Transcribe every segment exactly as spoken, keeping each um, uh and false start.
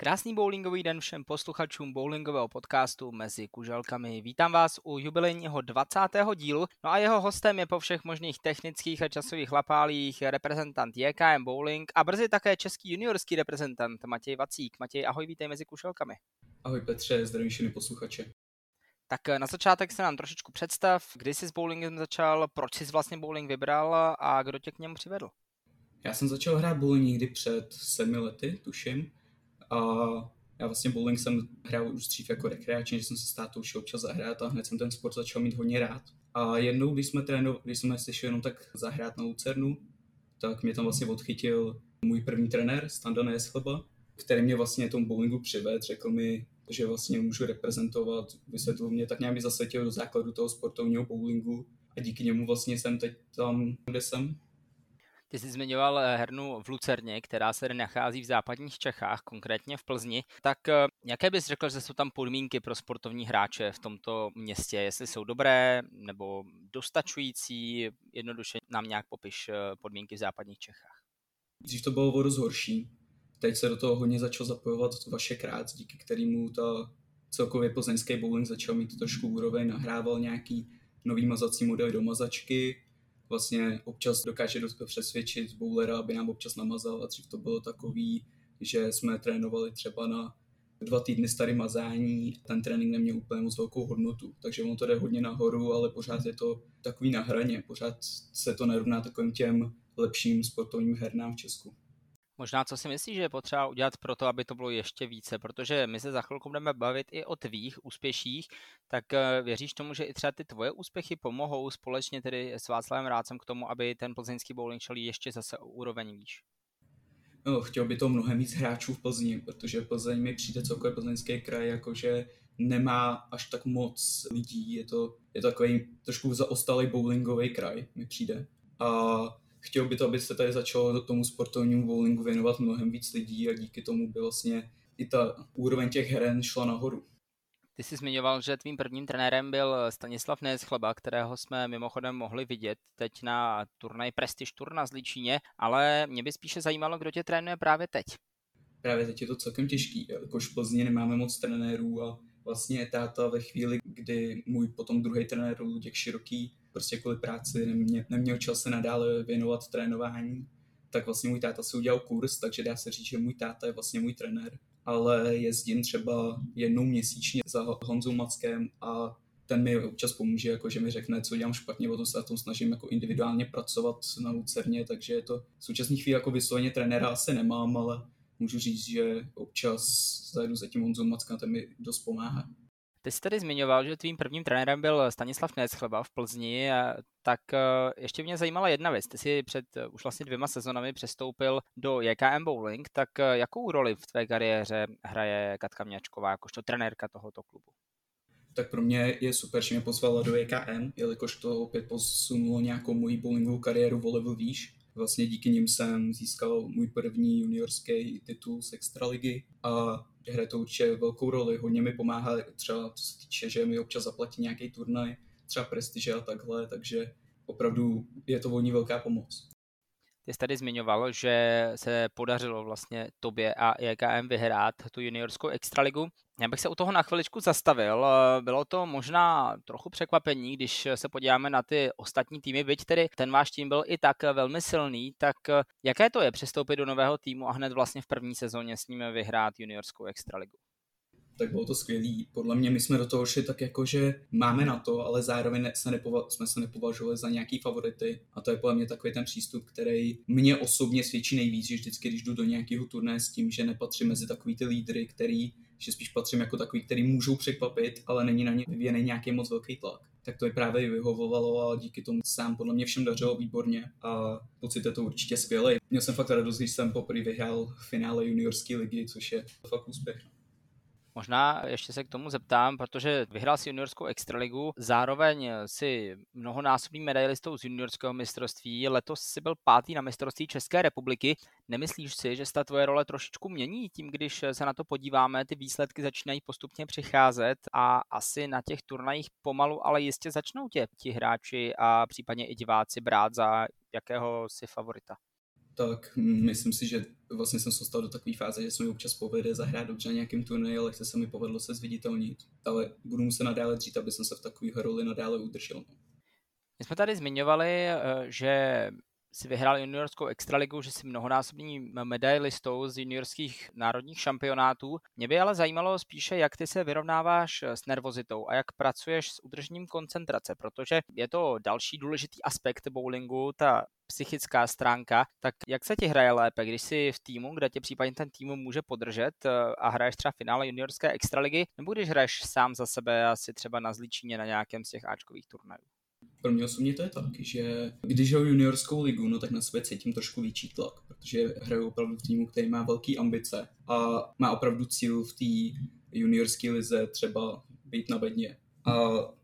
Krásný bowlingový den všem posluchačům bowlingového podcastu Mezi kuželkami. Vítám vás u jubilejního dvacátého dílu. No a jeho hostem je po všech možných technických a časových lapálích reprezentant J K M Bowling a brzy také český juniorský reprezentant Matěj Vacík. Matěj, ahoj, vítej mezi kuželkami. Ahoj Petře, zdravím všechny posluchače. Tak na začátek se nám trošičku představ, kdy jsi s bowlingem začal, proč jsi vlastně bowling vybral a kdo tě k němu přivedl? Já jsem začal hrát bowling někdy před sedmi lety, tuším. A já vlastně bowling jsem hrál už dřív jako rekreačně, že jsem se s tátou šel občas zahrát a hned jsem ten sport začal mít hodně rád. A jednou, když jsme trénovali, když jsme se šli jenom tak zahrát na Lucernu, tak mě tam vlastně odchytil můj první trenér, Standa Nechleba, který mě vlastně tomu bowlingu přivedl, řekl mi, že vlastně můžu reprezentovat, vysvětlil mě, tak nějak mi zasvětil do základu toho sportovního bowlingu a díky němu vlastně jsem teď tam, kde jsem. Ty jsi zmiňoval hernu v Lucerně, která se nachází v západních Čechách, konkrétně v Plzni. Tak jaké bys řekl, že jsou tam podmínky pro sportovní hráče v tomto městě? Jestli jsou dobré nebo dostačující? Jednoduše nám nějak popiš podmínky v západních Čechách. Dřív to bylo vodu zhorší. Teď se do toho hodně začal zapojovat Vašek Kodulík, díky kterému ta celkově plzeňský bowling začal mít trošku úroveň, nahrával nějaký nový mazací model do mazačky. Vlastně občas dokáže přesvědčit bowlera, aby nám občas namazal a dřív to bylo takový, že jsme trénovali třeba na dva týdny starý mazání a ten trénink neměl úplně moc velkou hodnotu, takže on to jde hodně nahoru, ale pořád je to takový na hraně, pořád se to nerovná takovým těm lepším sportovním hernám v Česku. Možná, co si myslíš, že je potřeba udělat pro to, aby to bylo ještě více, protože my se za chvilku budeme bavit i o tvých úspěších, tak věříš tomu, že i třeba ty tvoje úspěchy pomohou společně tedy s Václavem Rácem k tomu, aby ten plzeňský bowling šel ještě zase o úroveň výš? No, chtěl by to mnohem víc hráčů v Plzni, protože Plzeň mi přijde celkově plzeňský kraj, jakože nemá až tak moc lidí, je to, je to takový trošku zaostalý bowlingový kraj, mi přijde. A chtěl by to, aby se tady začalo tomu sportovnímu bowlingu věnovat mnohem víc lidí a díky tomu by vlastně i ta úroveň těch heren šla nahoru. Ty jsi zmiňoval, že tvým prvním trenérem byl Stanislav Nechleba, kterého jsme mimochodem mohli vidět teď na turnaji Prestiž turna Zlíčíně, ale mě by spíše zajímalo, kdo tě trénuje právě teď. Právě teď je to celkem těžký, jakož v Plzni nemáme moc trenérů a vlastně táta ve chvíli, kdy můj potom druhý trenér Luděk Široký prostě kvůli práci nemě, neměl čas se nadále věnovat trénování, tak vlastně můj táta si udělal kurz, takže dá se říct, že můj táta je vlastně můj trenér, ale jezdím třeba jednou měsíčně za Honzou Mackem a ten mi občas pomůže, jakože mi řekne, co dělám špatně, o tom se na tom snažím jako individuálně pracovat na Lucerně, takže je to v současné chvíli jako vysloveně trenéra asi nemám, ale můžu říct, že občas zajdu za tím Honzou Mackem a ten mi dost pomáhá. Ty jsi tady zmiňoval, že tvým prvním trenérem byl Stanislav Nechleba v Plzni, tak ještě mě zajímala jedna věc. Ty jsi před už vlastně dvěma sezonami přestoupil do J K M Bowling, tak jakou roli v tvé kariéře hraje Katka Mňačková jakožto trenérka tohoto klubu? Tak pro mě je super, že mě pozvala do J K M, jelikož to opět posunulo nějakou moji bowlingovou kariéru o level výš. Vlastně díky nim jsem získal můj první juniorský titul z Extraligy a hraje to určitě velkou roli. Hodně mi pomáhá třeba co se týče, že mi občas zaplatí nějaký turnaj, třeba Prestiže a takhle, takže opravdu je to volně velká pomoc. Ty jsi tady zmiňoval, že se podařilo vlastně tobě a J K M vyhrát tu juniorskou extraligu. Já bych se u toho na chviličku zastavil. Bylo to možná trochu překvapení, když se podíváme na ty ostatní týmy, byť tedy ten váš tým byl i tak velmi silný, tak jaké to je přestoupit do nového týmu a hned vlastně v první sezóně s ním vyhrát juniorskou extraligu? Tak bylo to skvělý. Podle mě my jsme do toho šli tak jako, že máme na to, ale zároveň ne, se nepova- jsme se nepovažovali za nějaký favority. A to je podle mě takový ten přístup, který mě osobně svědčí nejvíc, že vždycky, když jdu do nějakého turné s tím, že nepatřím mezi takový ty lídry, který, že spíš patřím jako takový, který můžou překvapit, ale není na ně vyvíjený nějaký moc velký tlak. Tak to je právě vyhovovalo a díky tomu sám podle mě všem dařilo výborně a pocit je to určitě skvělý. Měl jsem fakt radost, když jsem poprvé vyhrál finále juniorské ligy, což je fakt úspěch. Možná ještě se k tomu zeptám, protože vyhrál si juniorskou extraligu, zároveň si mnohonásobný medailistou z juniorského mistrovství, letos si byl pátý na mistrovství České republiky. Nemyslíš si, že se ta tvoje role trošičku mění tím, když se na to podíváme, ty výsledky začínají postupně přicházet a asi na těch turnajích pomalu, ale jistě začnou tě ti hráči a případně i diváci brát za jakého si favorita? Tak myslím si, že vlastně jsem se dostal do takové fáze, že se mi občas povede zahrát dobře na nějakém turnaji, ale se mi povedlo se zviditelnit. Ale budu muset nadále dřít, aby jsem se v takové roli nadále udržel. My jsme tady zmiňovali, že si vyhrál juniorskou extraligu, že jsi mnohonásobný medailistou z juniorských národních šampionátů. Mě by ale zajímalo spíše, jak ty se vyrovnáváš s nervozitou a jak pracuješ s udržením koncentrace, protože je to další důležitý aspekt bowlingu, ta psychická stránka. Tak jak se ti hraje lépe, když jsi v týmu, kde tě případně ten tým může podržet a hraješ třeba finále juniorské extraligy, nebo když hraješ sám za sebe a jsi třeba na Zlíčíně na nějakém z těch áčkových turnajů? Pro mě osobně to je tak, že když hraju juniorskou ligu, no tak na sebe cítím trošku větší tlak, protože hraju opravdu v týmu, který má velké ambice a má opravdu cíl v té juniorské lize třeba být na bedně. A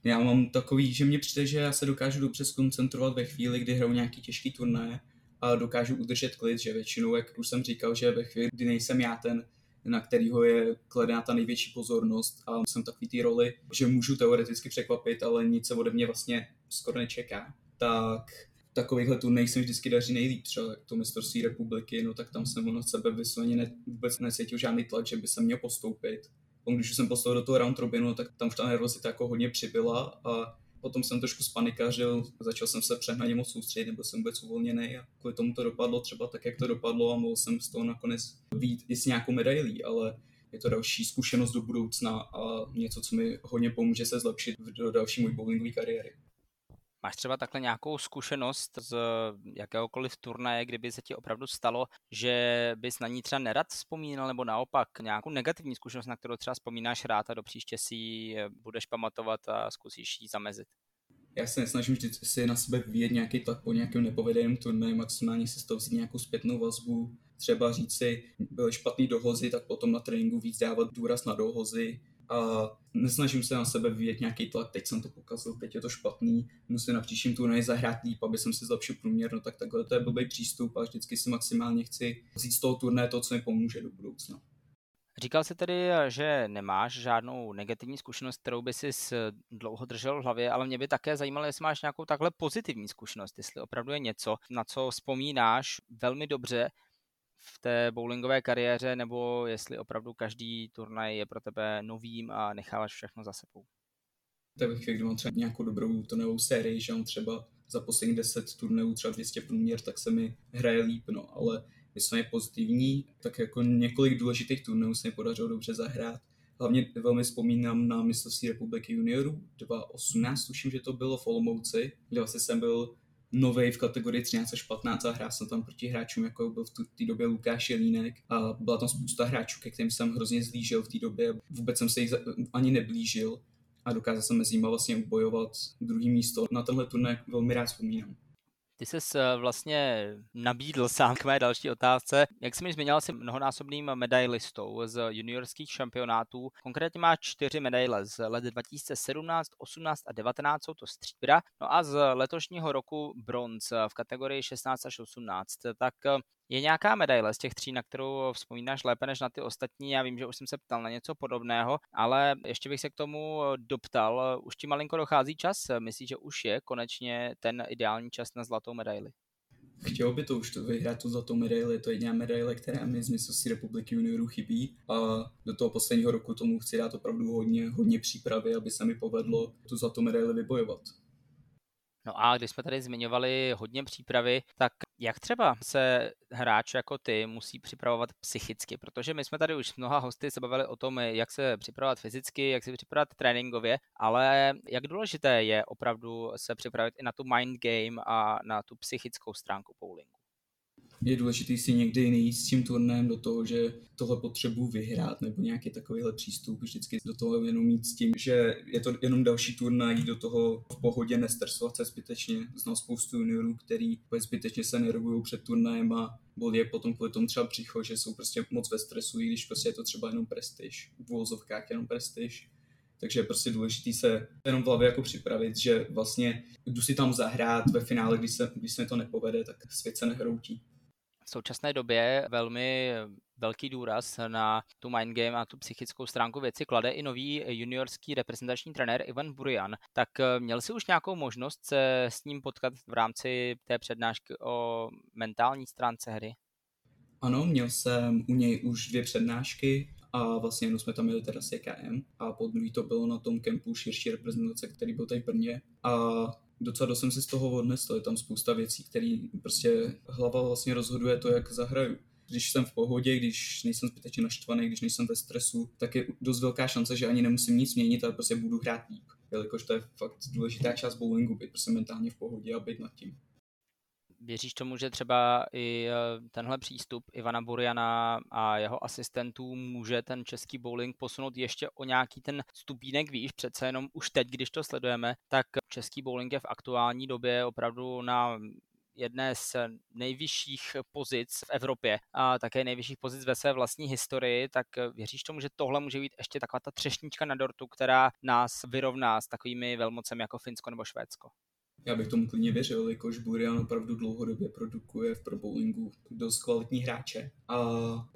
já mám takový, že mně přijde, že já se dokážu dobře zkoncentrovat ve chvíli, kdy hraju nějaký těžký turnaje a dokážu udržet klid, že většinou, jak už jsem říkal, že ve chvíli, kdy nejsem já ten, na kterýho je kladená ta největší pozornost a jsem takový té roli, že můžu teoreticky překvapit, ale nic se ode mě vlastně skoro nečeká, tak takovýchhle turnejích se vždycky daří nejlíp, třeba to mistrovství republiky, no tak tam jsem od sebe vysloveně ne, vůbec necítil žádný tlak, že by se měl postoupit. On, když jsem postoupil do toho round robinu, no, tak tam už ta nervozita jako hodně přibyla a potom jsem trošku spanikařil, začal jsem se přehnaně moc soustředit, nebo jsem vůbec uvolněný a kvůli tomu to dopadlo třeba tak, jak to dopadlo a mohl jsem z toho nakonec vyjít i s nějakou medailí, ale je to další zkušenost do budoucna a něco, co mi hodně pomůže se zlepšit do další mojí bowlingové kariéry. Máš třeba takhle nějakou zkušenost z jakéhokoliv turnaje, kdyby se ti opravdu stalo, že bys na ní třeba nerad vzpomínal, nebo naopak nějakou negativní zkušenost, na kterou třeba vzpomínáš rád a do příště si ji budeš pamatovat a zkusíš ji zamezit? Já se nesnažím vždycky si na sebe vyjet nějaký tlak po nějakém nepovedeném turnaji, maximálně si z toho vzít nějakou zpětnou vazbu, třeba říct si, byly špatný dohozy, tak potom na tréninku víc dávat důraz na dohozy. A nesnažím se na sebe vyjet nějaký tlak, teď jsem to pokazil, teď je to špatný, musím na příštím turnaji zahrát líp, aby jsem si zlepšil průměr, no tak takhle to je blbý přístup a vždycky si maximálně chci vzít z toho turnaje to, co mi pomůže do budoucna. Říkal jsi tedy, že nemáš žádnou negativní zkušenost, kterou by si dlouho držel v hlavě, ale mě by také zajímalo, jestli máš nějakou takhle pozitivní zkušenost, jestli opravdu je něco, na co vzpomínáš velmi dobře v té bowlingové kariéře, nebo jestli opravdu každý turnaj je pro tebe novým a necháváš všechno za sebou? To je chvíli, kdy mám třeba nějakou dobrou turnajovou sérii, že mám třeba za poslední deset turnajů třeba dvě stě průměr, tak se mi hraje líp, no, ale myslím je pozitivní, tak jako několik důležitých turnajů se mi podařilo dobře zahrát. Hlavně velmi vzpomínám na mistrovství republiky juniorů dva tisíce osmnáct, tuším, že to bylo v Olomouci, kde vlastně jsem byl novej v kategorii třináct až patnáct a hrál jsem tam proti hráčům, jako byl v té době Lukáš Jelínek a byla tam spousta hráčů, ke kterým jsem hrozně zlížil v té době, vůbec jsem se jich ani neblížil a dokázal jsem mezi nimi vlastně ubojovat druhý místo. Na tenhle turnaj velmi rád vzpomínám. Ty ses vlastně nabídl sám k mé další otázce. Jak jsi mi zmínil, jsi mnohonásobným medailistou z juniorských šampionátů. Konkrétně má čtyři medaile z let dva tisíce sedmnáct, osmnáct a devatenáct, jsou to stříbra. No a z letošního roku bronz v kategorii šestnáct až osmnáct. Tak je nějaká medaile z těch tří, na kterou vzpomínáš lépe než na ty ostatní? Já vím, že už jsem se ptal na něco podobného, ale ještě bych se k tomu doptal. Už ti malinko dochází čas? Myslíš, že už je konečně ten ideální čas na zlatou medaili? Chtělo by to už to vyhrát tu zlatou medaili, to je jediná medaile, která mi z mistrovství republiky juniorů chybí a do toho posledního roku tomu chci dát opravdu hodně, hodně přípravy, aby se mi povedlo tu zlatou medaili vybojovat. No a když jsme tady zmiňovali hodně přípravy, tak jak třeba se hráč jako ty musí připravovat psychicky? Protože my jsme tady už s mnoha hosty se bavili o tom, jak se připravovat fyzicky, jak se připravovat tréninkově, ale jak důležité je opravdu se připravit i na tu mind game a na tu psychickou stránku bowlingu? Je důležité si někdy nejít s tím turnajem do toho, že tohle potřebuji vyhrát nebo nějaký takovýhle přístup, vždycky do toho jenom mít s tím, že je to jenom další turnaj, do toho v pohodě nestresovat se zbytečně. Znám spoustu juniorů, který zbytečně se nervují před turnajem a je potom kvůli tomu třeba příchod, že jsou prostě moc ve stresu, i když prostě je to třeba jenom prestiž, v uvozovkách jenom prestiž. Takže je prostě důležitý se jenom v hlavě jako připravit, že vlastně jdu si tam zahrát ve finále, když se, když se mi to nepovede, tak svět se nehroutí. V současné době velmi velký důraz na tu mindgame a tu psychickou stránku věci klade i nový juniorský reprezentační trenér Ivan Burian. Tak měl jsi už nějakou možnost se s ním potkat v rámci té přednášky o mentální stránce hry? Ano, měl jsem u něj už dvě přednášky a vlastně jenom jsme tam měli teda s J K M a podruhé to bylo na tom kempu širší reprezentace, který byl tady v Brně a docela dost jsem si z toho odnesl, je tam spousta věcí, které prostě hlava vlastně rozhoduje to, jak zahraju. Když jsem v pohodě, když nejsem zbytečně naštvaný, když nejsem ve stresu, tak je dost velká šance, že ani nemusím nic měnit, ale prostě budu hrát líp, jelikož to je fakt důležitá část bowlingu, být prostě mentálně v pohodě a být nad tím. Věříš tomu, že třeba i tenhle přístup Ivana Buriana a jeho asistentů může ten český bowling posunout ještě o nějaký ten stupínek výš? Přece jenom už teď, když to sledujeme, tak český bowling je v aktuální době opravdu na jedné z nejvyšších pozic v Evropě a také nejvyšších pozic ve své vlastní historii, tak věříš tomu, že tohle může být ještě taková ta třešnička na dortu, která nás vyrovná s takovými velmocemi jako Finsko nebo Švédsko? Já bych tomu klidně věřil, jakož Burian opravdu dlouhodobě produkuje v pro bowlingu dost kvalitní hráče a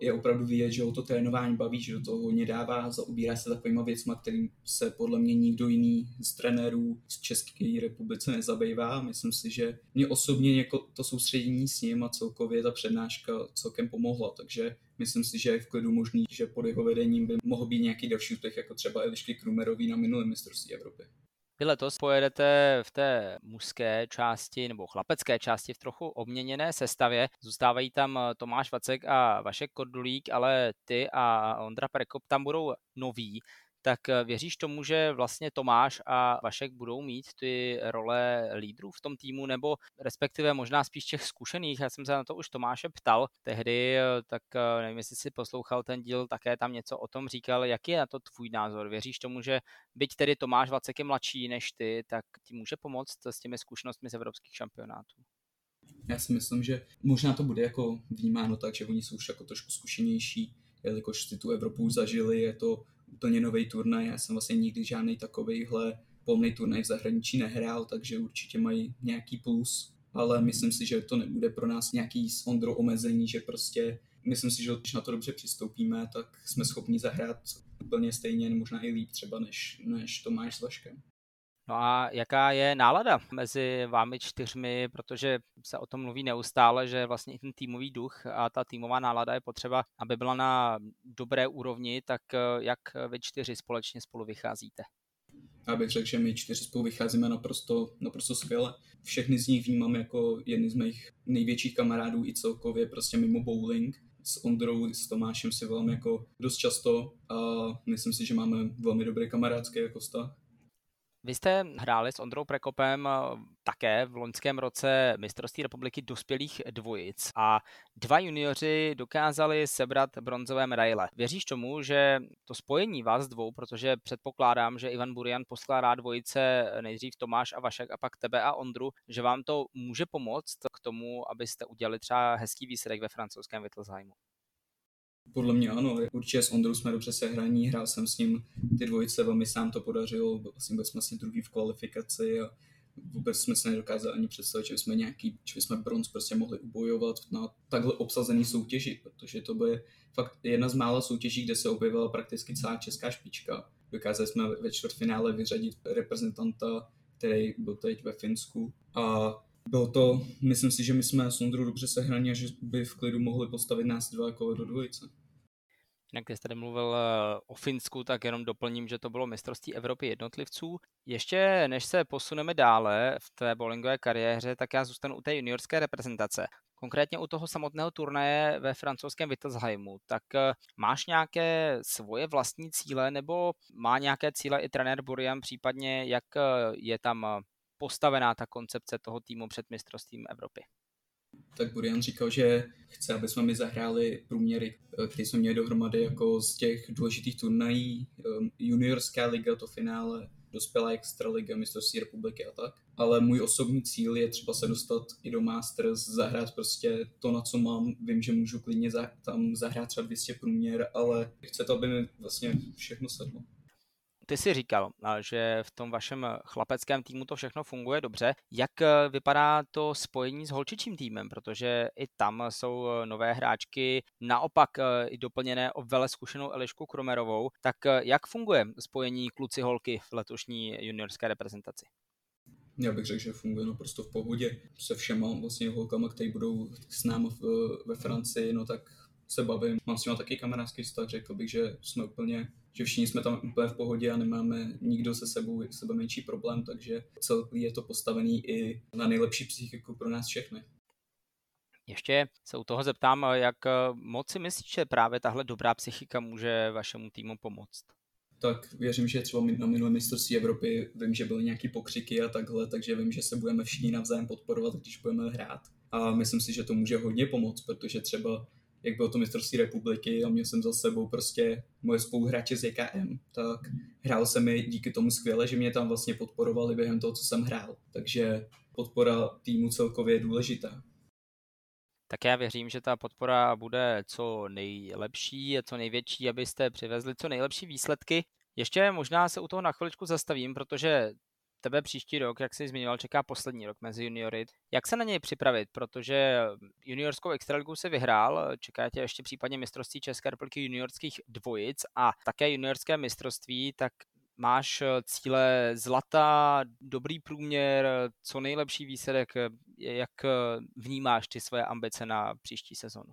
je opravdu vidět, že ho to trénování baví, že do toho hodně dává, zaobírá se takovýma věcma, kterým se podle mě nikdo jiný z trenérů z České republice nezabývá. Myslím si, že mě osobně to soustředění s ním a celkově ta přednáška celkem pomohla, takže myslím si, že je v klidu možný, že pod jeho vedením by mohl být nějaký další úspěch, jako třeba Elišky Krumerový na minulém mistrovství Evropy. Vy letos pojedete v té mužské části nebo chlapecké části v trochu obměněné sestavě. Zůstávají tam Tomáš Vacek a Vašek Kodulík, ale ty a Ondra Prekop tam budou noví. Tak věříš tomu, že vlastně Tomáš a Vašek budou mít ty role lídrů v tom týmu, nebo respektive možná spíš těch zkušených? Já jsem se na to už Tomáše ptal tehdy, tak nevím, jestli jsi poslouchal ten díl, také tam něco o tom říkal. Jaký je na to tvůj názor? Věříš tomu, že byť tedy Tomáš Vacek je mladší než ty, tak ti může pomoct s těmi zkušenostmi z evropských šampionátů? Já si myslím, že možná to bude jako vnímáno tak, že oni jsou už jako trošku zkušenější, jelikož si tu Evropu zažili, je to úplně nový turnaj, já jsem vlastně nikdy žádný takovejhle plný turnaj v zahraničí nehrál, takže určitě mají nějaký plus, ale myslím si, že to nebude pro nás nějaký s Ondrou omezení, že prostě myslím si, že když na to dobře přistoupíme, tak jsme schopni zahrát úplně stejně, možná i líp třeba než, než Tomáš s Vaškem. No a jaká je nálada mezi vámi čtyřmi, protože se o tom mluví neustále, že vlastně i ten týmový duch a ta týmová nálada je potřeba, aby byla na dobré úrovni, tak jak vy čtyři společně spolu vycházíte? Já bych řekl, že my čtyři spolu vycházíme naprosto, naprosto skvěle. Všechny z nich vnímám jako jedny z mých největších kamarádů i celkově prostě mimo bowling. S Ondrou, s Tomášem si volám jako dost často a myslím si, že máme velmi dobré kamarádské jako vztah. Vy jste hráli s Ondrou Prekopem také v loňském roce mistrovství republiky dospělých dvojic a dva junioři dokázali sebrat bronzové medaile. Věříš tomu, že to spojení vás dvou, protože předpokládám, že Ivan Burian poskládá dvojice nejdřív Tomáš a Vašek a pak tebe a Ondru, že vám to může pomoct k tomu, abyste udělali třeba hezký výsledek ve francouzském Vitalsheimu? Podle mě ano, určitě s Ondrou jsme dobře sehraní, hrál jsem s ním ty dvojice, velmi sám to podařilo, vlastně byli jsme asi druhý v kvalifikaci a vůbec jsme se nedokázali ani představit, že jsme nějaký, že jsme bronz prostě mohli ubojovat na takhle obsazený soutěži, protože to bude fakt jedna z mála soutěží, kde se objevila prakticky celá česká špička. Dokázali jsme ve čtvrtfinále vyřadit reprezentanta, který byl teď ve Finsku a bylo to, myslím si, že my jsme s Ondrou dobře sehraní a že by v klidu mohli postavit nás dva jako do dvojice. Jinak když jste mluvil o Finsku, tak jenom doplním, že to bylo mistrovství Evropy jednotlivců. Ještě než se posuneme dále v té bowlingové kariéře, tak já zůstanu u té juniorské reprezentace. Konkrétně u toho samotného turnaje ve francouzském Vitalsheimu. Tak máš nějaké svoje vlastní cíle, nebo má nějaké cíle i trenér Burian, případně jak je tam postavená ta koncepce toho týmu před mistrovstvím Evropy? Tak Burian říkal, že chce, aby jsme my zahráli průměry, které jsme měli dohromady jako z těch důležitých turnají. Juniorská liga, to finále, dospělá extraliga, mistrovství republiky a tak. Ale můj osobní cíl je třeba se dostat i do Masters, zahrát prostě to, na co mám. Vím, že můžu klidně za, tam zahrát třeba dvě stě průměr, ale chce to, aby mi vlastně všechno sedlo. Ty jsi říkal, že v tom vašem chlapeckém týmu to všechno funguje dobře. Jak vypadá to spojení s holčičím týmem? Protože i tam jsou nové hráčky, naopak i doplněné o vele zkušenou Elišku Krumerovou. Tak jak funguje spojení kluci holky v letošní juniorské reprezentaci? Já bych řekl, že funguje naprosto v pohodě. Se všema vlastně holkama, které budou s námi ve Francii, no tak se bavím. Mám s nimi taky kamarádský vztah, řekl bych, že jsme úplně... že všichni jsme tam úplně v pohodě a nemáme nikdo se sebou sebe menší problém, takže celkově je to postavený i na nejlepší psychiku pro nás všechny. Ještě se u toho zeptám, jak moc si myslíš, že právě tahle dobrá psychika může vašemu týmu pomoct? Tak věřím, že třeba na minulém mistrovství Evropy vím, že byly nějaký pokřiky a takhle, takže vím, že se budeme všichni navzájem podporovat, když budeme hrát. A myslím si, že to může hodně pomoct, protože třeba jak bylo to mistrovství republiky a měl jsem za sebou prostě moje spoluhráče z J K M, tak hrál se mi díky tomu skvěle, že mě tam vlastně podporovali během toho, co jsem hrál. Takže podpora týmu celkově je důležitá. Tak já věřím, že ta podpora bude co nejlepší a co největší, abyste přivezli co nejlepší výsledky. Ještě možná se u toho na chviličku zastavím, protože tebe příští rok, jak jsi zmiňoval, čeká poslední rok mezi juniory. Jak se na něj připravit? Protože juniorskou extraligu se vyhrál, čeká tě ještě případně mistrovství České republiky juniorských dvojic a také juniorské mistrovství, tak máš cíle zlata, dobrý průměr, co nejlepší výsledek. Jak vnímáš ty své ambice na příští sezonu?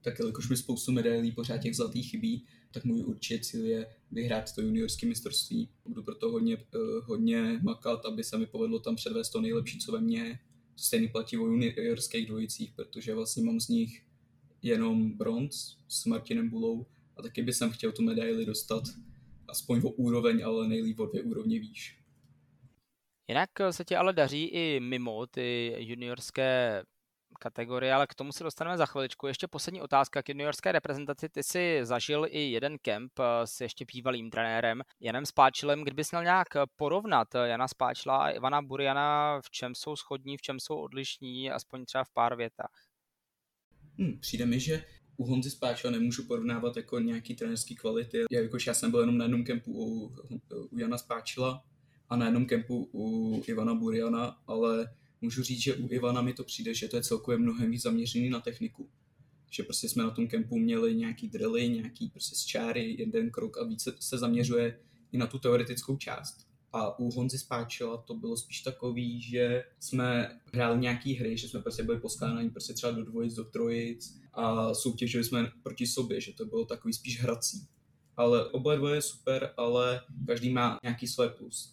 Tak jelikož mi spoustu medailí pořád těch zlatých chybí, tak můj určitě cíl je vyhrát to juniorské mistrovství. Budu proto hodně, hodně makat, aby se mi povedlo tam předvést to nejlepší, co ve mně je. To stejný platí o juniorských dvojicích, protože vlastně mám z nich jenom bronz s Martinem Bulou a taky bych jsem chtěl tu medaili dostat aspoň o úroveň, ale nejlíp o dvě úrovně výš. Jinak se ti ale daří i mimo ty juniorské kategorie, ale k tomu se dostaneme za chviličku. Ještě poslední otázka k juniorské reprezentaci. Ty jsi zažil i jeden kemp s ještě bývalým trenérem Janem Spáčilem. Kdybys měl nějak porovnat Jana Spáčila a Ivana Buriana, v čem jsou shodní, v čem jsou odlišní, aspoň třeba v pár větách? Hmm, přijde mi, že u Honzy Spáčila nemůžu porovnávat jako nějaký trenérský kvality. Já, jakož já jsem byl jenom na jednom kempu u, u Jana Spáčila a na jednom kempu u Ivana Buriana, ale můžu říct, že u Ivana mi to přijde, že to je celkově mnohem víc zaměřený na techniku. Že prostě jsme na tom kempu měli nějaký drily, nějaký prostě čáry, jeden krok a více se zaměřuje i na tu teoretickou část. A u Honzy Spáčila to bylo spíš takový, že jsme hráli nějaký hry, že jsme prostě byli poskládaní prostě třeba do dvojic, do trojic a soutěžili jsme proti sobě, že to bylo takový spíš hrací. Ale oba dvoje je super, ale každý má nějaký své plus.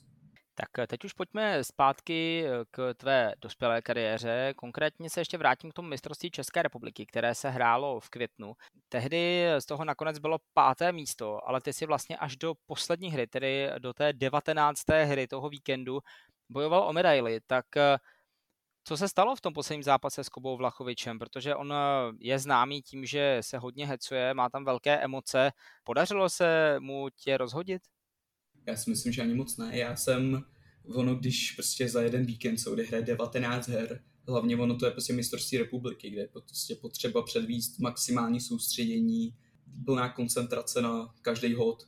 Tak teď už pojďme zpátky k tvé dospělé kariéře. Konkrétně se ještě vrátím k tomu mistrovství České republiky, které se hrálo v květnu. Tehdy z toho nakonec bylo páté místo, ale ty si vlastně až do poslední hry, tedy do té devatenácté hry toho víkendu, bojoval o medaili. Tak co se stalo v tom posledním zápase s Kubou Vlachovičem? Protože on je známý tím, že se hodně hecuje, má tam velké emoce. Podařilo se mu tě rozhodit? Já si myslím, že ani moc ne. Já jsem, ono, když prostě za jeden víkend se odehraje devatenáct her, hlavně ono to je prostě mistrovství republiky, kde je prostě potřeba předvést maximální soustředění, plná koncentrace na každý hod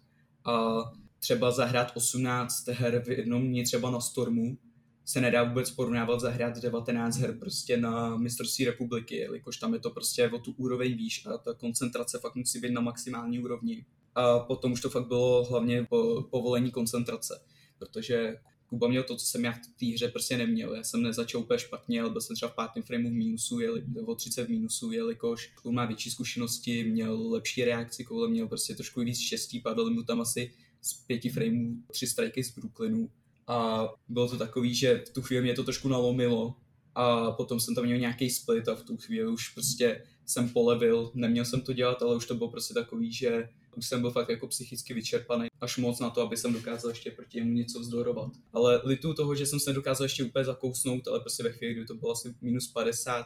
a třeba zahrát osmnáct her v jednom dni třeba na Stormu se nedá vůbec porovnávat zahrát devatenáct her prostě na mistrovství republiky, jelikož tam je to prostě o tu úroveň výš a ta koncentrace fakt musí být na maximální úrovni. A potom už to fakt bylo hlavně po, povolení koncentrace, protože Kuba měl to, co jsem já v té hře prostě neměl. Já jsem nezačal úplně špatně, ale byl jsem třeba v pátém frameu v mínusu, jeli, o třicet v mínusu, jelikož on má větší zkušenosti, měl lepší reakci, koule měl prostě trošku víc štěstí, padaly mu tam asi z pěti frameů tři strajky z Brooklynu. A bylo to takový, že v tu chvíli mě to trošku nalomilo a potom jsem tam měl nějaký split a v tu chvíli už prostě jsem polevil, neměl jsem to dělat, ale už to bylo prostě takový, že už jsem byl fakt jako psychicky vyčerpaný až moc na to, aby jsem dokázal ještě proti němu něco vzdorovat. Ale lituju toho, že jsem se nedokázal ještě úplně zakousnout, ale prostě ve chvíli, kdy to bylo asi minus padesát,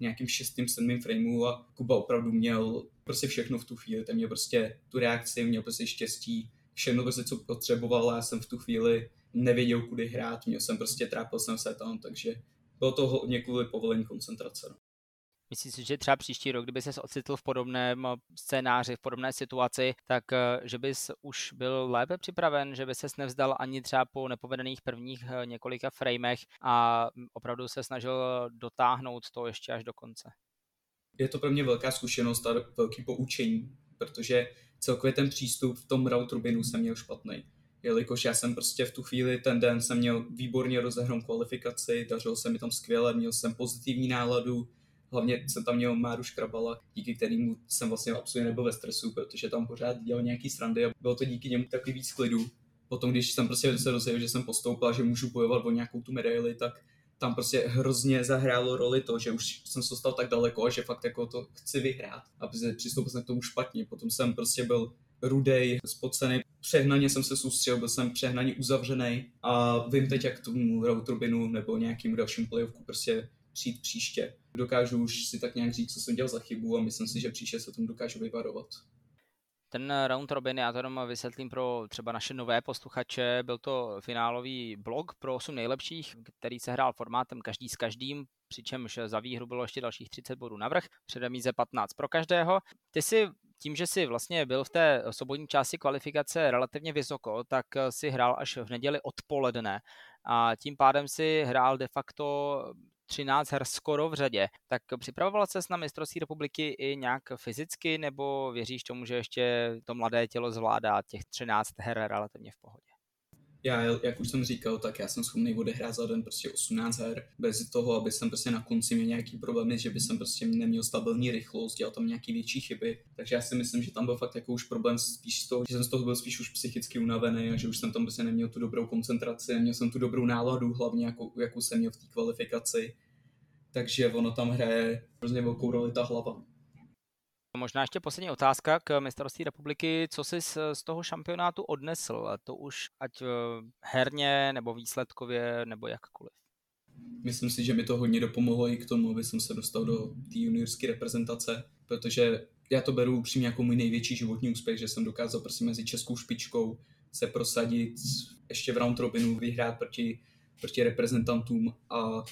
nějakým šestým, sedmým frameu a Kuba opravdu měl prostě všechno v tu chvíli. Ten měl prostě tu reakci, měl prostě štěstí, všechno prostě, co potřeboval, já jsem v tu chvíli nevěděl, kudy hrát, měl jsem prostě, trápil jsem se tam, takže bylo to hodně kvůli povolení koncentrace. Myslím si, že třeba příští rok, kdyby ses ocitl v podobném scénáři, v podobné situaci, tak že bys už byl lépe připraven, že by ses nevzdal ani třeba po nepovedených prvních několika framech a opravdu se snažil dotáhnout to ještě až do konce. Je to pro mě velká zkušenost a velký poučení, protože celkově ten přístup v tom round robinu jsem měl špatný. Jelikož já jsem prostě v tu chvíli ten den jsem měl výborně rozehranou kvalifikaci, dařilo se mi tam skvěle, měl jsem pozitivní náladu. Hlavně jsem tam měl Máru Škrabala, díky kterému jsem vlastně absolutně nebyl ve stresu, protože tam pořád dělal nějaký srandy a bylo to díky němu takový víc klidu. Potom, když jsem prostě se dozvěděl, že jsem postoupil a že můžu bojovat o nějakou tu medaili, tak tam prostě hrozně zahrálo roli to, že už jsem se dostal tak daleko a že fakt jako to chci vyhrát. A přistoupil jsem k tomu špatně. Potom jsem prostě byl rudej, spocený, přehnaně jsem se soustředil, byl jsem přehnaně uzavřený a vím teď, jak tomu round robinu nebo nějakým dalším playoffku prostě přijít příště. Dokážu už si tak nějak říct, co jsem dělal za chybu a myslím si, že příště se tomu dokážu vyvarovat. Ten round robin, já to jenom vysvětlím pro třeba naše nové posluchače, byl to finálový blok pro osm nejlepších, který se hrál formátem každý s každým, přičemž za výhru bylo ještě dalších třicet bodů navrch, předemíze patnáct pro každého. Ty si tím, že jsi vlastně byl v té sobotní části kvalifikace relativně vysoko, tak si hrál až v neděli odpoledne a tím pádem si hrál de facto třináct her skoro v řadě. Tak připravoval ses na mistrovství republiky i nějak fyzicky, nebo věříš tomu, že ještě to mladé tělo zvládá těch třináct her relativně v pohodě? Já, jak už jsem říkal, tak já jsem schopný odehrát za den prostě osmnáct her, bez toho, aby jsem prostě na konci měl nějaký problémy, že by jsem prostě neměl stabilní rychlost, dělal tam nějaký větší chyby. Takže já si myslím, že tam byl fakt jako už problém spíš z toho, že jsem z toho byl spíš už psychicky unavený a že už jsem tam prostě neměl tu dobrou koncentraci, neměl jsem tu dobrou náladu, hlavně jakou, jakou jsem měl v té kvalifikaci. Takže ono tam hraje hrozně velkou roli ta hlava. Možná ještě poslední otázka k mistrovství republiky. Co jsi z toho šampionátu odnesl? To už ať herně, nebo výsledkově, nebo jakkoliv. Myslím si, že mi to hodně dopomohlo i k tomu, aby jsem se dostal do té juniorské reprezentace, protože já to beru upřímně jako můj největší životní úspěch, že jsem dokázal prostě mezi českou špičkou se prosadit, ještě v round robinu vyhrát proti, proti reprezentantům a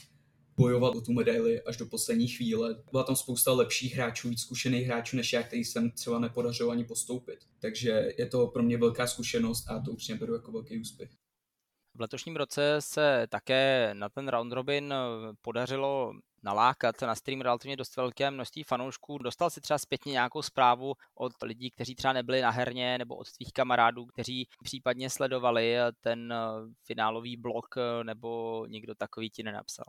bojovat o tu medaili až do poslední chvíle. Byla tam spousta lepších hráčů, víc zkušených hráčů než já, který jsem třeba nepodařil ani postoupit. Takže je to pro mě velká zkušenost a to určitě beru jako velký úspěch. V letošním roce se také na ten round robin podařilo nalákat na stream relativně dost velké množství fanoušků. Dostal si třeba zpětně nějakou zprávu od lidí, kteří třeba nebyli na herně, nebo od svých kamarádů, kteří případně sledovali ten finálový blok, nebo někdo takový ti nenapsal?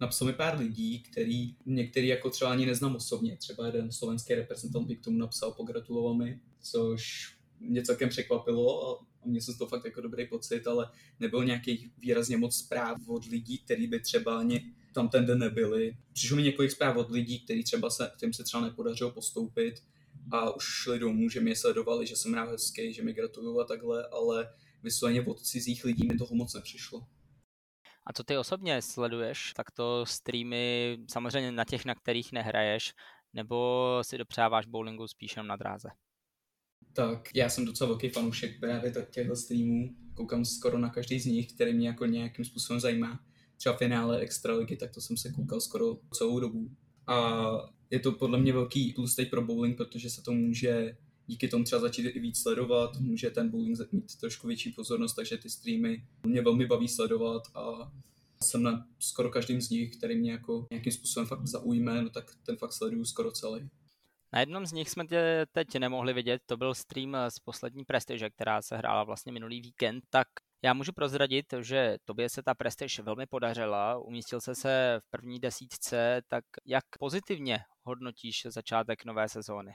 Napsal mi pár lidí, který některý jako třeba ani neznám osobně. Třeba jeden slovenský reprezentant by k tomu napsal, pogratuloval mi, což mě celkem překvapilo a měl jsem z toho fakt jako dobrý pocit, ale nebyl nějakých výrazně moc zpráv od lidí, který by třeba ani tam ten den nebyli. Přišlo mi několik zpráv od lidí, který třeba se, kterým se třeba nepodařilo postoupit a už šli domů, že mě sledovali, že jsem hrál hezky, že mi gratulují a takhle, ale vysloveně od cizích lidí mi toho moc nepřišlo. A co ty osobně sleduješ? Tak to streamy samozřejmě na těch, na kterých nehraješ, nebo si dopřáváš bowlingu spíš jenom na dráze? Tak já jsem docela velký fanoušek právě těchto streamů. Koukám skoro na každý z nich, který mě jako nějakým způsobem zajímá. Třeba finále Extraligy, tak to jsem se koukal skoro celou dobu. A je to podle mě velký plus teď pro bowling, protože se to může díky tomu třeba začít i víc sledovat, může ten bowling mít trošku větší pozornost, takže ty streamy mě velmi baví sledovat a jsem na skoro každým z nich, který mě jako nějakým způsobem fakt zaujme, no tak ten fakt sleduju skoro celý. Na jednom z nich jsme tě teď nemohli vidět, to byl stream z poslední Prestiže, která se hrála vlastně minulý víkend, tak já můžu prozradit, že tobě se ta Prestiž velmi podařila, umístil se se v první desítce, tak jak pozitivně hodnotíš začátek nové sezóny?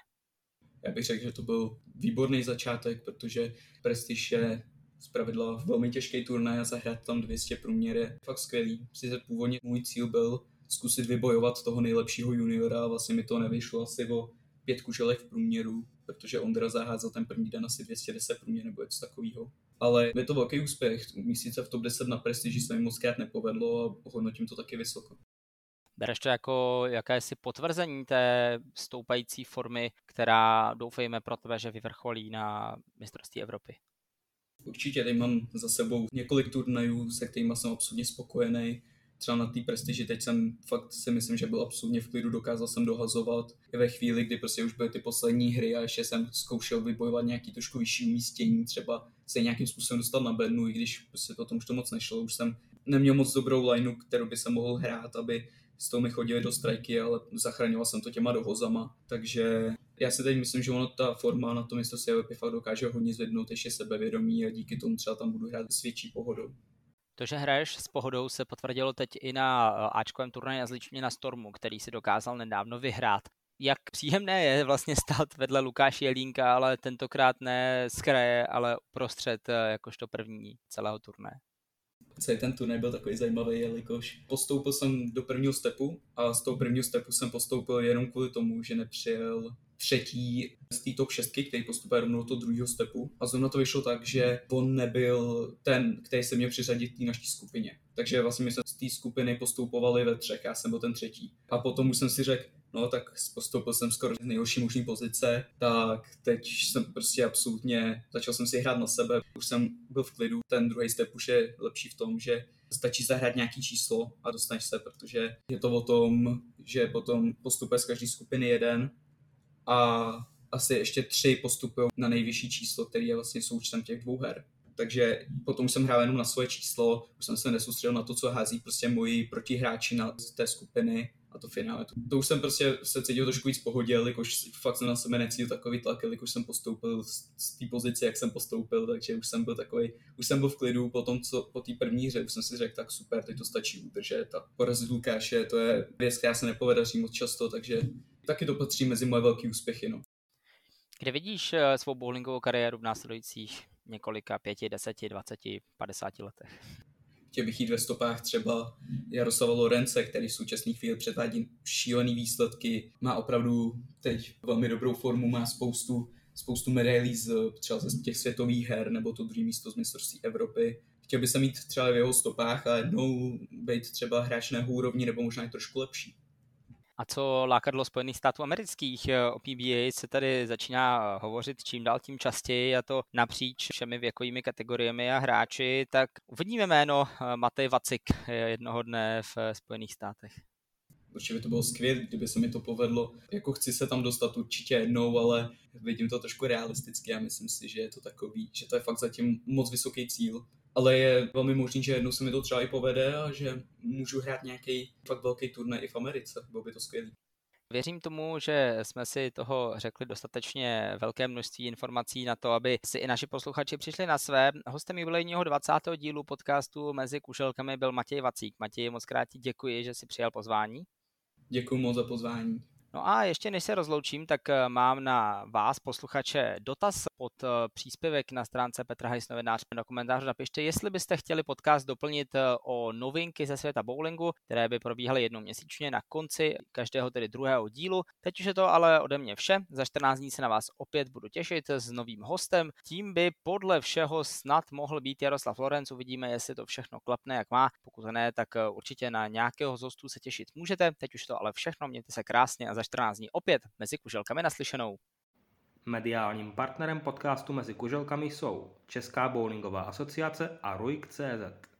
Já bych řekl, že to byl výborný začátek, protože Prestiž je zpravidla velmi těžký turnaj a zahrát tam dvě stě průměr je fakt skvělý. Sice původně můj cíl byl zkusit vybojovat toho nejlepšího juniora, vlastně mi to nevyšlo asi o pět kuželek v průměru, protože Ondra zaházel ten první den asi dvě stě deset průměr nebo něco takového. Ale je to velký úspěch, umístit se v top deset na Prestiži se mi moc krát nepovedlo a hodnotím to taky vysoko. Bereš to jako jakési potvrzení té stoupající formy, která doufejme pro tebe, že vyvrcholí na mistrovství Evropy? Určitě, teď mám za sebou několik turnajů, se kterými jsem absolutně spokojený. Třeba na té prestiži teď jsem fakt si myslím, že byl absolutně v klidu, dokázal jsem dohazovat. I ve chvíli, kdy prostě už byly ty poslední hry a ještě jsem zkoušel vybojovat nějaký trošku vyšší umístění, třeba se nějakým způsobem dostat na bednu, i když prostě to tomu už to moc nešlo. Už jsem neměl moc dobrou lineu, kterou by jsem mohl hrát, aby z toho mi chodili do strajky, ale zachraňoval jsem to těma dohozama. Takže já si teď myslím, že ono ta forma na tom mistrovství Evropy fakt dokáže hodně zvednout ještě sebevědomí a díky tomu třeba tam budu hrát s větší pohodou. To, že hraješ s pohodou, se potvrdilo teď i na áčkovém turnaji a Zlíčině na Stormu, který si dokázal nedávno vyhrát. Jak příjemné je vlastně stát vedle Lukáše Jelínka, ale tentokrát ne z kraje, ale uprostřed jakožto první celého turnaje. Celý ten turnaj byl takový zajímavý, jelikož postoupil jsem do prvního stepu a z toho prvního stepu jsem postoupil jenom kvůli tomu, že nepřijel třetí z té top šest, který postupuje rovnou do druhého stepu. A zrovna to vyšlo tak, že on nebyl ten, který se měl přiřadit té naší skupině. Takže vlastně my jsme z té skupiny postupovali ve třech, já jsem byl ten třetí. A potom už jsem si řekl, no tak postoupil jsem skoro z nejhorší možné pozice, tak teď jsem prostě absolutně, začal jsem si hrát na sebe. Už jsem byl v klidu, ten druhý step už je lepší v tom, že stačí zahrát nějaký číslo a dostaneš se, protože je to o tom, že potom postupuje z každé skupiny jeden a asi ještě tři postupují na nejvyšší číslo, který je vlastně součtem těch dvou her. Takže potom jsem hrál jenom na svoje číslo, už jsem se nesoustředil na to, co hází prostě moji protihráči na té skupiny a to finále. To už jsem prostě se cítil trošku víc pohodě, jelikož fakt jsem na sebe necítil takový tlak, jelikož jsem postoupil z té pozice, jak jsem postoupil, takže už jsem byl takový, už jsem byl v klidu po tom, co po té první hře, už jsem si řekl, tak super, teď to stačí udržet a porazit Lukáše, to je věc, která se nepovedaří moc často, takže taky to patří mezi moje velké úspěchy. No. Kde vidíš svou bowlingovou kariéru v následujících několika pěti, deseti, dvaceti, padesáti letech? Chtěl bych jít ve stopách třeba Jaroslava Lorence, který v současné chvíli předvádí šílený výsledky, má opravdu teď velmi dobrou formu, má spoustu, spoustu medailí z třeba z těch světových her nebo to druhé místo z mistrovství Evropy. Chtěl bych se mít třeba v jeho stopách a jednou být třeba hráč na úrovni nebo možná i trošku lepší. A co lákadlo Spojených států amerických? O P B A se tady začíná hovořit čím dál tím častěji a to napříč všemi věkovými kategoriemi a hráči, tak uvidíme jméno Matěj Vacik jednoho dne v Spojených státech. Určitě by to bylo skvělé, kdyby se mi to povedlo. Jako chci se tam dostat určitě jednou, ale vidím to trošku realisticky a myslím si, že je to takový, že to je fakt zatím moc vysoký cíl. Ale je velmi možný, že jednou se mi to třeba i povede a že můžu hrát nějaký fakt velký turnaj i v Americe, bylo by to skvělý. Věřím tomu, že jsme si toho řekli dostatečně velké množství informací na to, aby si i naši posluchači přišli na své. Hostem jubilejního dvacátého dílu podcastu Mezi kuzelkami byl Matěj Vacík. Matěj, moc krát ti děkuji, že jsi přijal pozvání. Děkuji moc za pozvání. No a ještě než se rozloučím, tak mám na vás, posluchače, dotaz pod příspěvek na stránce Petra Hajs novinář. Na komentáři napište, jestli byste chtěli podcast doplnit o novinky ze světa bowlingu, které by probíhaly jednou měsíčně na konci každého tedy druhého dílu. Teď už je to ale ode mě vše. Za čtrnáct dní se na vás opět budu těšit s novým hostem. Tím by podle všeho snad mohl být Jaroslav Lorenz. Uvidíme, jestli to všechno klapne, jak má. Pokud ne, tak určitě na nějakého z hostů se těšit můžete. Teď už to ale všechno. Mějte se krásně a za čtrnáct dní opět Mezi kuželkami naslyšenou. Mediálním partnerem podcastu Mezi kuželkami jsou Česká bowlingová asociace a Ruik tečka cé zet.